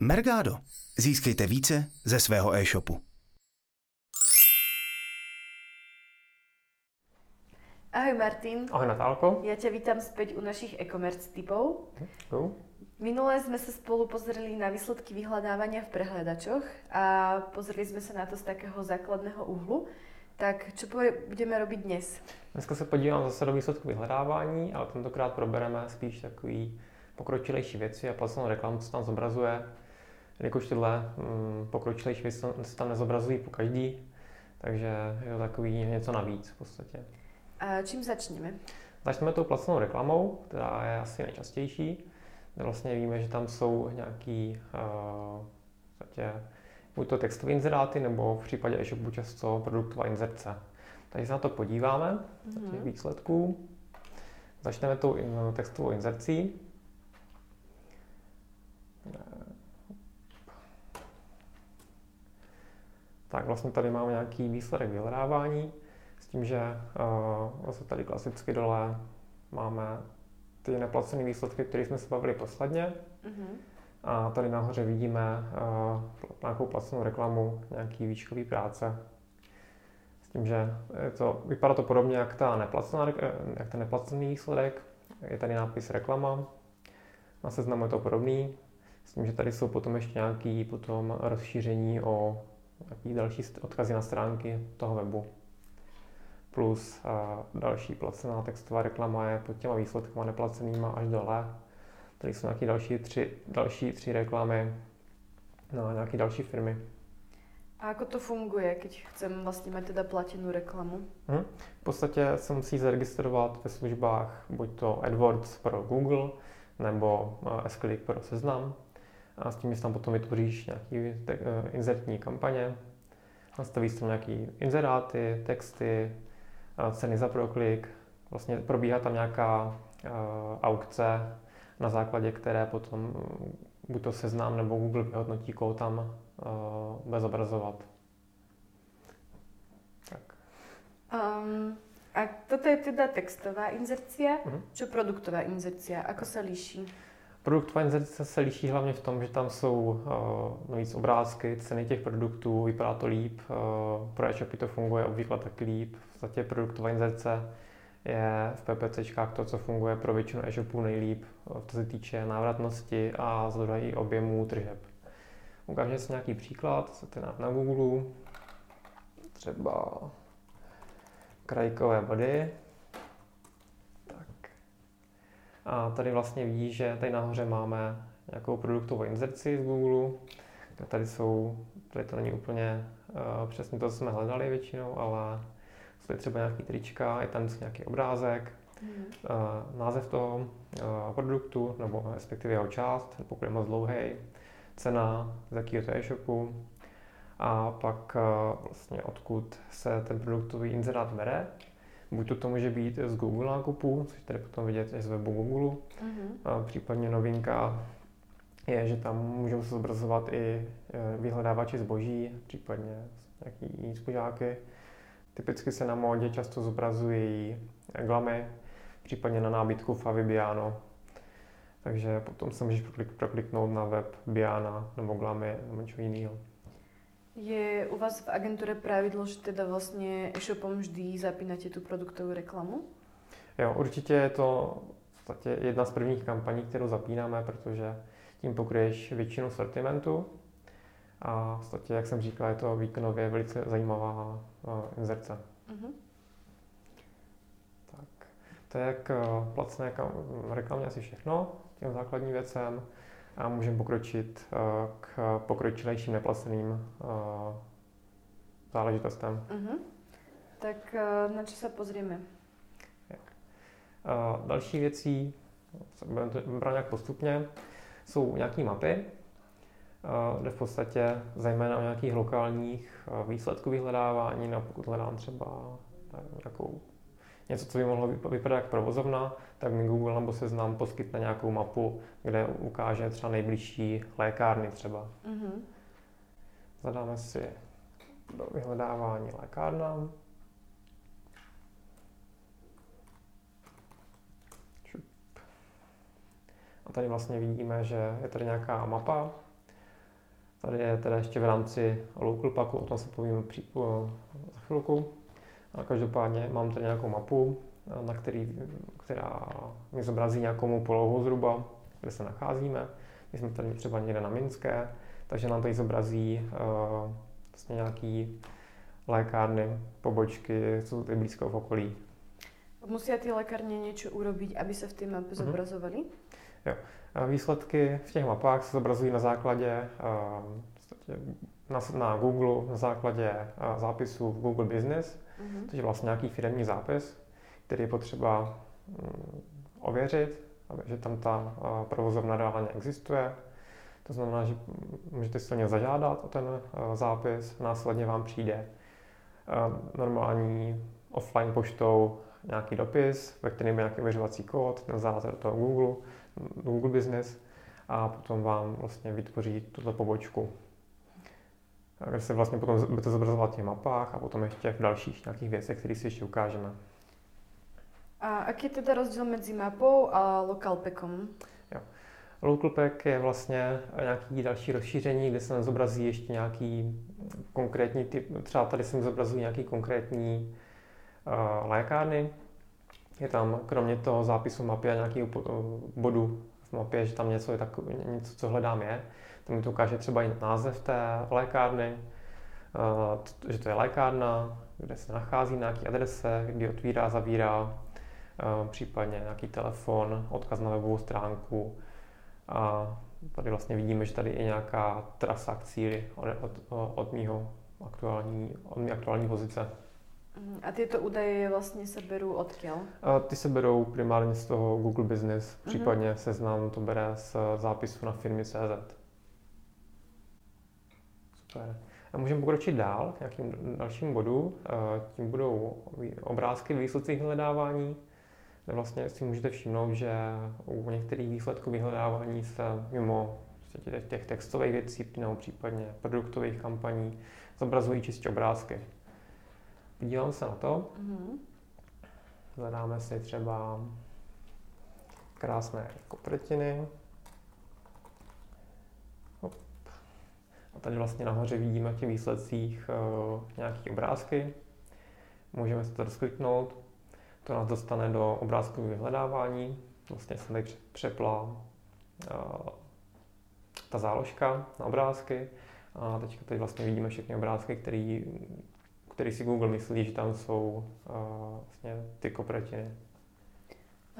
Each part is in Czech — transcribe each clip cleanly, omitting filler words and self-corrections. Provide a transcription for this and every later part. Mergado. Získejte více ze svého e-shopu. Ahoj Martin. Ahoj Natálko. Ja ťa vítam späť u našich e-commerce tipov. Minule sme sa spolu pozreli na výsledky vyhľadávania v prehľadačoch a pozreli sme sa na to z takého základného uhlu. Tak čo budeme robiť dnes? Dneska se podívám zase do výsledku vyhledávání, ale tentokrát probereme spíš takový pokročilejší věci a placenou reklamu, co tam zobrazuje. Jakož tyhle pokročilejší věci se tam nezobrazují po každý, takže je to takový něco navíc v podstatě. A čím začneme? Začneme tou placenou reklamou, která je asi nejčastější. Vlastně víme, že tam jsou nějaký v podstatě buď to textové inzeráty, nebo v případě e-shopu často produktová inzerce. Takže se na to podíváme, na těch výsledků. Začneme tou textovou inzercí. Tak vlastně tady máme nějaký výsledek vyhledávání, s tím, že vlastně tady klasicky dole máme ty neplacené výsledky, které jsme se bavili posledně. A tady nahoře vidíme nějakou placenou reklamu, nějaký výškový práce. S tím, že to, vypadá to podobně jak ten neplacený výsledek. Je tady nápis reklama. Na Seznamu je to podobný. S tím, že tady jsou potom ještě nějaké rozšíření o nějaký další odkazy na stránky toho webu. Plus další placená textová reklama je pod těma výsledkama neplacenýma až dole. Tady jsou nějaké další tři reklamy na nějaké další firmy. A jak to funguje, když chcem vlastně mít teda platenou reklamu? V podstatě se musí zaregistrovat ve službách buď to AdWords pro Google, nebo Sklik pro Seznam. A s tím, že tam potom vytvoříš nějaké inzertní kampaně, nastavíš tam nějaké inzeráty, texty, ceny za proklik, vlastně probíhá tam nějaká aukce, na základě které potom buď to Seznam nebo Google vyhodnotí, koho tam bude zobrazovat. Tak. A toto je teda textová inzercia, čo produktová inzercia? Ako se líší? Produktová inzerce se liší hlavně v tom, že tam jsou navíc obrázky, ceny těch produktů, vypadá to líp, pro e-shopy to funguje obvykle tak líp. V podstatě produktová inzerce je v PPCčkách to, co funguje pro většinu e-shopů nejlíp, co se týče návratnosti a zhodnocení objemů tržeb. Ukážeme si nějaký příklad, co tady na Google, třeba krajkové body. A tady vlastně vidí, že tady nahoře máme nějakou produktovou inzerci z Google. Tady to není úplně přesně to, co jsme hledali většinou, ale jsou tady třeba nějaký trička, je tam nějaký obrázek, název toho produktu, nebo respektive jeho část, pokud je moc dlouhý, cena, z jakého to je e-shopu, a pak vlastně odkud se ten produktový inzerát bere. Buď to může být z Google nákupu, což tady potom vidět je z webu Google. A případně novinka je, že tam můžou se zobrazovat i vyhledávači zboží, případně nějaký spožáky. Typicky se na módě často zobrazují Glamy, případně na nábytku Favibiano. Takže potom se můžeš prokliknout na web Biana nebo Glamy nebo něco jiného. Je u vás v agentuře pravidlo, že teda vlastně e-shopom vždy zapínáte tu produktovou reklamu? Jo, určitě je to v podstatě jedna z prvních kampaní, kterou zapínáme, protože tím pokryješ většinu sortimentu. A v podstatě, jak jsem říkal, je to výkonově velice zajímavá inzerce. Tak, to je k placené reklamě asi všechno, těm základním věcem. A můžeme pokročit k pokročilejším neplaceným záležitostem. Tak na co se pozrieme? Další věcí, budeme to brát nějak postupně, jsou nějaké mapy, kde v podstatě zejména o nějakých lokálních výsledků vyhledávání, no pokud hledám třeba něco, co by mohlo vypadat jak provozovna, tak mi Google nebo Seznam poskytne nějakou mapu, kde ukáže třeba nejbližší lékárny třeba. Zadáme si do vyhledávání lékárna. A tady vlastně vidíme, že je tady nějaká mapa, Tady je teda ještě v rámci local packu, o tom se povíme za chvilku. A každopádně mám tady nějakou mapu, na která mi zobrazí nějakou polohu zhruba, kde se nacházíme. My jsme tady třeba někde na Minské, takže nám tady zobrazí vlastně nějaký lékárny, pobočky, co je blízko v okolí. Musí ty lékárně něco urobiť, aby se v té mapě zobrazovaly? Jo. Výsledky v těch mapách se zobrazují na základě na Google, na základě zápisu v Google Business, což je vlastně nějaký firemní zápis, který je potřeba ověřit, že tam ta provozovna reálně existuje. To znamená, že můžete si to zažádat o ten zápis, následně vám přijde normální offline poštou nějaký dopis, ve kterém je nějaký ověřovací kód, ten záleží do toho Google Business a potom vám vlastně vytvoří tuto pobočku, kde se vlastně potom budete zobrazovat v těch mapách a potom ještě v dalších nějakých věcech, které si ještě ukážeme. A jaký je teda rozdíl mezi mapou a local packem? Jo. Local pack je vlastně nějaký další rozšíření, kde se nám zobrazí ještě nějaký konkrétní typ, třeba tady se zobrazují nějaký konkrétní lékárny. Je tam kromě toho zápisu mapy a nějakého bodu v mapě, že tam něco je takové, něco, co hledám je. Tam mi to ukáže třeba i název té lékárny, že to je lékárna, kde se nachází, na jaký adrese, kdy otvírá, zavírá, případně nějaký telefon, odkaz na webovou stránku. A tady vlastně vidíme, že tady je nějaká trasa k cíli od mý aktuální pozice. A tyto údaje vlastně se berou odkiaľ? Ty se berou primárně z toho Google Business, případně Seznam to bere z zápisu na firmy.cz. Super. A můžeme pokročit dál k nějakým dalším bodu. Tím budou obrázky výsledcích hledávání. Vlastně si můžete všimnout, že u některých výsledků vyhledávání se mimo těch textových věcí nebo případně produktových kampaní zobrazují čistě obrázky. Podívám se na to. Zadáme si třeba krásné kopertiny. A tady vlastně nahoře vidíme v těch výsledcích nějaké obrázky. Můžeme se to rozkliknout. To nás dostane do obrázku vyhledávání. Vlastně se tady přepla ta záložka na obrázky. A teďka tady vlastně vidíme všechny obrázky, který si Google myslí, že tam jsou vlastně ty kopretiny.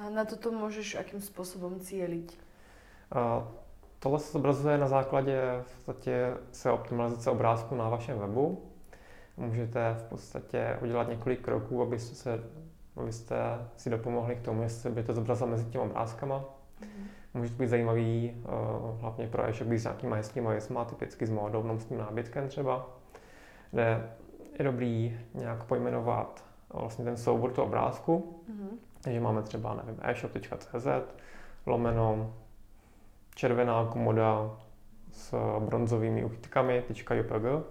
A na toto můžeš jakým způsobem cílit? Tohle se zobrazuje na základě v podstatě se optimalizace obrázku na vašem webu. Můžete v podstatě udělat několik kroků, abyste si dopomohli k tomu, jestli by to zobrazilo mezi těmi obrázkama. Může to být zajímavý hlavně pro e-shopy s nějakýma hezkýma věcma, typicky s módou, množstvím nábytkem třeba, kde je dobrý nějak pojmenovat vlastně ten soubor toho obrázku. Takže máme třeba, nevím, e-shop.cz / červená komoda s bronzovými uchytkami .jpg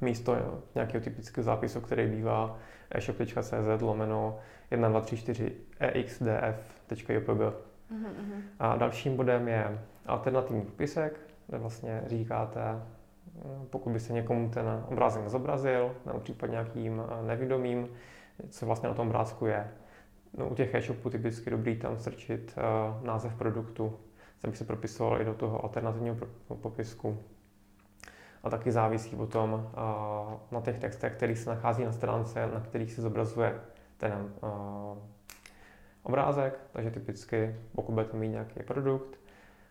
místo nějakého typického zápisu, který bývá e-shop.cz / 1234 exdf.jpg. A dalším bodem je alternativní popisek, kde vlastně říkáte, pokud by se někomu ten obrázek nezobrazil, nebo případně nějakým nevědomým, co vlastně na tom obrázku je. No, u těch e-shopů typicky dobrý tam strčit název produktu, co bych se propisoval i do toho alternativního popisku. A taky závisí potom na těch textech, který se nachází na stránce, na kterých se zobrazuje ten obrázek. Takže typicky, pokud budete mít nějaký produkt,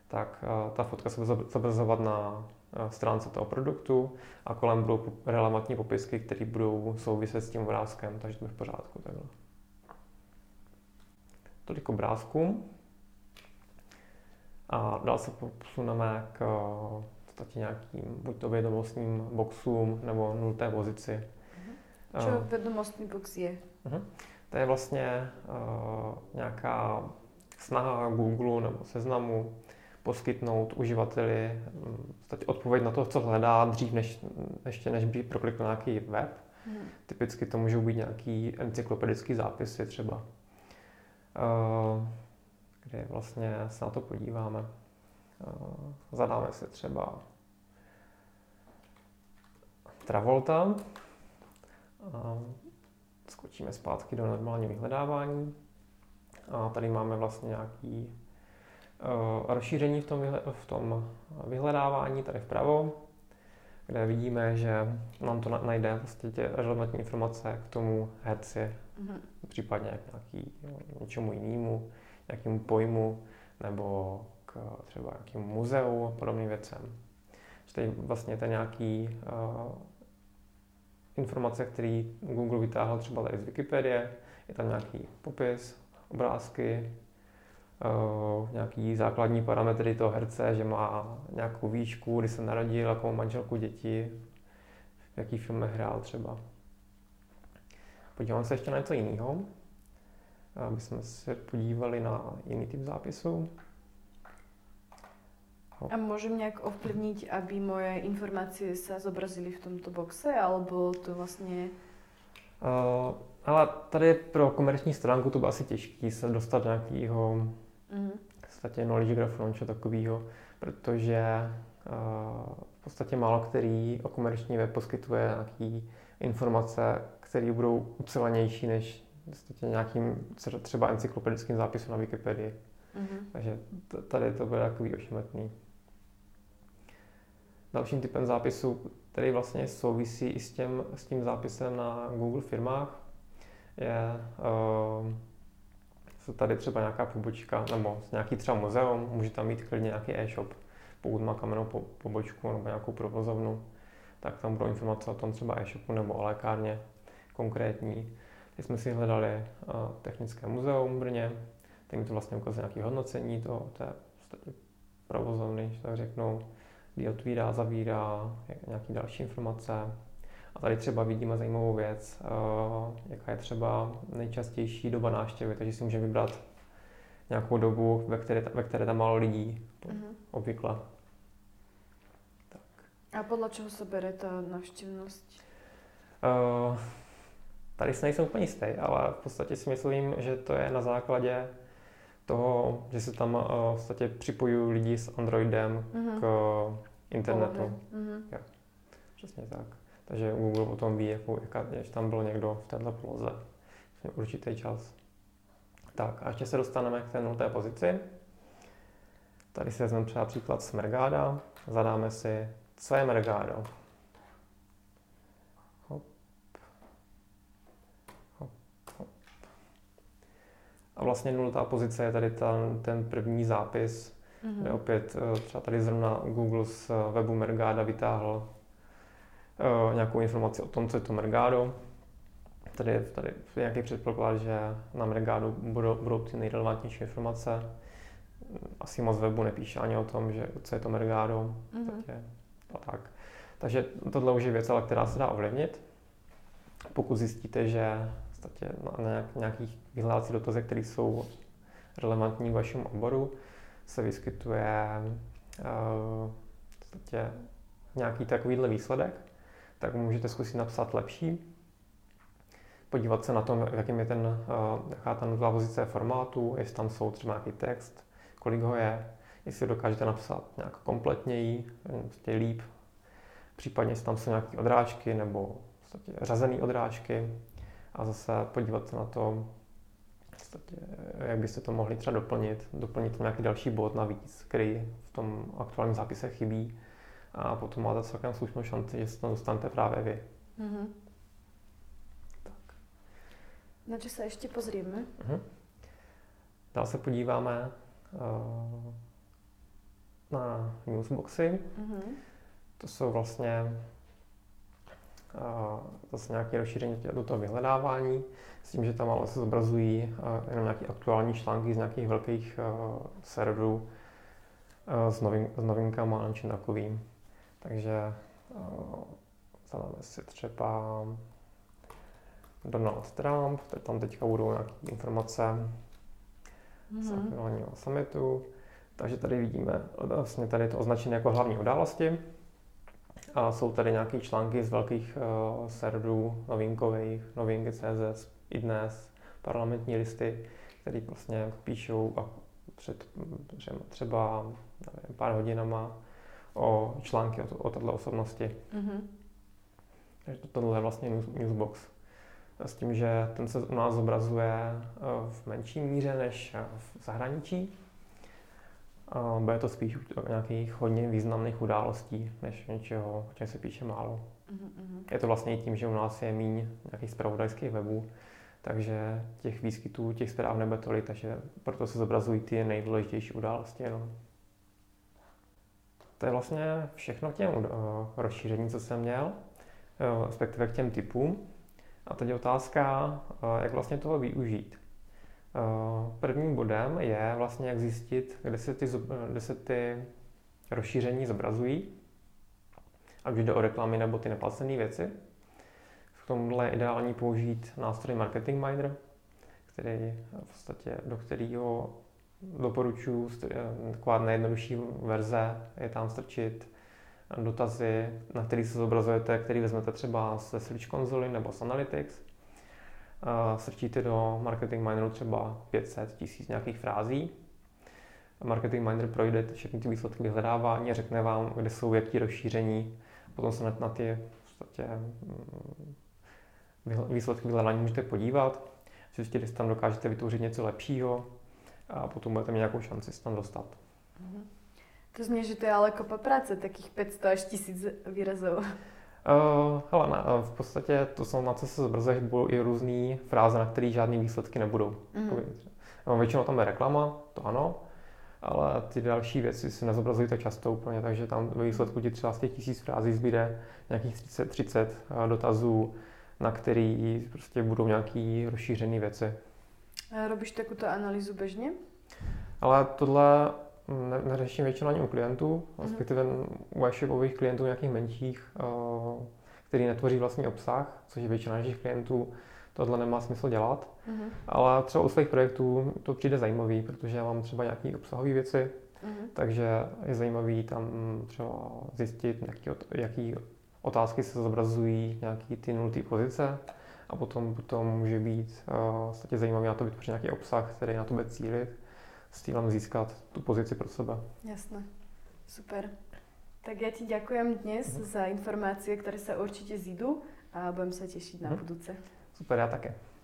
tak ta fotka se bude zobrazovat na stránce toho produktu a kolem budou relevantní popisky, které budou souviset s tím obrázkem, takže to je v pořádku. Takhle. Tolik obrázků. A dál se posuneme k nějakým buď to vědomostním boxům nebo nulté pozici. Co vědomostní box je? To je vlastně nějaká snaha Google nebo Seznamu poskytnout uživateli odpověď na to, co hledá dřív, než by proklikl nějaký web. Typicky to můžou být nějaký encyklopedický zápisy třeba, kde vlastně se na to podíváme. Zadáme si třeba Travolta. A skočíme zpátky do normálního vyhledávání. A tady máme vlastně nějaké rozšíření v tom vyhledávání, tady vpravo, kde vidíme, že nám to najde vlastně relevantní informace k tomu herci, případně k něčemu jinému, nějakému pojmu, nebo k třeba nějakému muzeu a podobným věcem. Tady vlastně to nějaké informace, které Google vytáhl třeba tady z Wikipedie, je tam nějaký popis, obrázky, nějaký základní parametry toho herce, že má nějakou výšku, kdy se narodil, jakou manželku, děti, v jakých filmech hrál třeba. Podívám se ještě na něco jiného, abychom se podívali na jiný typ zápisu. A můžem nějak ovplyvnit, aby moje informace se zobrazily v tomto boxe, alebo to vlastně... Ale tady pro komerční stránku to bylo asi těžké se dostat nějakého v podstatě knowledge grafu, něco takového, protože v podstatě málo který o komerční web poskytuje nějaké informace, které budou ucelenější než nějakým třeba encyklopedickým zápisem na Wikipedii. Takže tady to bude takový ošemetný. Dalším typem zápisu, který vlastně souvisí i s tím zápisem na Google firmách, je tady třeba nějaká pobočka, nebo nějaký třeba muzeum, může tam mít klidně nějaký e-shop, pokud má kamennou pobočku nebo nějakou provozovnu, tak tam budou informace o tom třeba e-shopu nebo o lékárně konkrétní. Teď jsme si hledali Technické muzeum v Brně, tak mi to vlastně ukazuje nějaké hodnocení toho, to je vlastně provozovny, že tak řeknou, kdy otvírá, zavírá, nějaké další informace. A tady třeba vidíme zajímavou věc, jaká je třeba nejčastější doba návštěvy, takže si můžeme vybrat nějakou dobu, ve které tam málo lidí, obvykle. Tak. A podle čeho se bere ta návštěvnost? Tady se nejsem úplně jistý, ale v podstatě si myslím, že to je na základě toho, že se tam v podstatě připojují lidi s Androidem k internetu. Ja, přesně tak. Takže Google potom ví, že tam byl někdo v této poloze určitý čas. Tak a ještě se dostaneme k té nulté pozici. Tady si vezmeme třeba příklad z Mergada. Zadáme si, co je Mergado. A vlastně nultá pozice je tady ten první zápis, kde opět třeba tady zrovna Google z webu Mergada vytáhl nějakou informaci o tom, co je to Mergado. Tady je nějaký předpoklad, že na Mergado budou ty nejrelevantnější informace. Asi moc webu nepíše ani o tom, že co je to Mergado. Tak. Takže tohle už je věc, ale která se dá ovlivnit. Pokud zjistíte, že na nějakých vyhledávacích dotazech, které jsou relevantní k vašemu oboru, se vyskytuje nějaký takovýhle výsledek, tak můžete zkusit napsat lepší, podívat se na tom, jakým je jaká ta nutná pozice formátu, jestli tam jsou třeba nějaký text, kolik ho je, jestli dokážete napsat nějak kompletněji, líp, případně jestli tam jsou nějaké odrážky nebo řazené odrážky. A zase podívat se na to, jak byste to mohli třeba doplnit nějaký další bod navíc, který v tom aktuálním zápise chybí, a potom máte celkem slušnou šanci, že se tam dostanete právě vy. Tak. Na co se ještě pozrime? Dál se podíváme na newsboxy. To jsou vlastně zase nějaké rozšíření do toho vyhledávání, s tím, že tam ale se zobrazují jenom nějaké aktuální články z nějakých velkých serverů s novinkama a něčím takovým. Takže zadáme si třeba Donald Trump, tam teďka budou nějaké informace z aktuálního summitu. Takže tady vidíme, vlastně tady je to označené jako hlavní události. A jsou tady nějaké články z velkých serverů novinkových, novinky.cz, iDnes, Parlamentní listy, které vlastně píšou před třeba nevím, pár hodinama o články o této osobnosti. Takže tohle je vlastně newsbox. S tím, že ten se u nás zobrazuje v menší míře než v zahraničí. Bude to spíš o nějakých hodně významných událostí, než něčeho, o čem se píše málo. Je to vlastně i tím, že u nás je míň nějakých zpravodajských webů, takže těch výskytů, těch zpráv nebude tolik, takže proto se zobrazují ty nejdůležitější události jenom. To je vlastně všechno k těm rozšíření, co jsem měl, respektive k těm typům. A teď je otázka, jak vlastně toho využít. Prvním bodem je vlastně, jak zjistit, kde se ty rozšíření zobrazují, ať už jde o reklamy nebo ty neplacené věci. V tomhle je ideální použít nástroj Marketing Miner, do kterého doporučuji taková nejjednodušší verze, je tam strčit dotazy, na který se zobrazujete, který vezmete třeba ze Search Console nebo z Analytics. Strčíte do Marketing Mineru třeba 500 tisíc nějakých frází. Marketing Miner projde všechny ty výsledky vyhledávání a řekne vám, kde jsou jaký rozšíření. Potom se na ty výsledky vyhledávání můžete podívat. Zjistit, jestli tam dokážete vytvořit něco lepšího a potom budete mít nějakou šanci se tam dostat. To zní, že to je ale kopa práce, takých 500 až 1000 výrazů. V podstatě to jsou, na co se zobrazuje, budou i různé fráze, na které žádné výsledky nebudou. Většinou tam je reklama, to ano, ale ty další věci se nezobrazují tak často úplně, takže tam ve výsledku ti třeba z těch 1000 frází zbyde nějakých 30 dotazů, na který prostě budou nějaké rozšířené věci. A robíš takovou analýzu běžně? Ale tohle neřeším většinou ani u klientů, respektive u e-shopových klientů nějakých menších, který netvoří vlastní obsah, což je většina našich klientů, tohle nemá smysl dělat. Ale třeba u svých projektů to přijde zajímavý, protože já mám třeba nějaké obsahové věci, takže je zajímavý tam třeba zjistit, jaký otázky se zobrazují, nějaký ty nultý pozice a potom může být vlastně zajímavý na to vytvořit nějaký obsah, který na to bude cílit. S tím získat tu pozici pro sebe. Jasné, super. Tak já ti děkuji dnes za informace, které se určitě zídu a budem se těšit na budouce. Super, já také.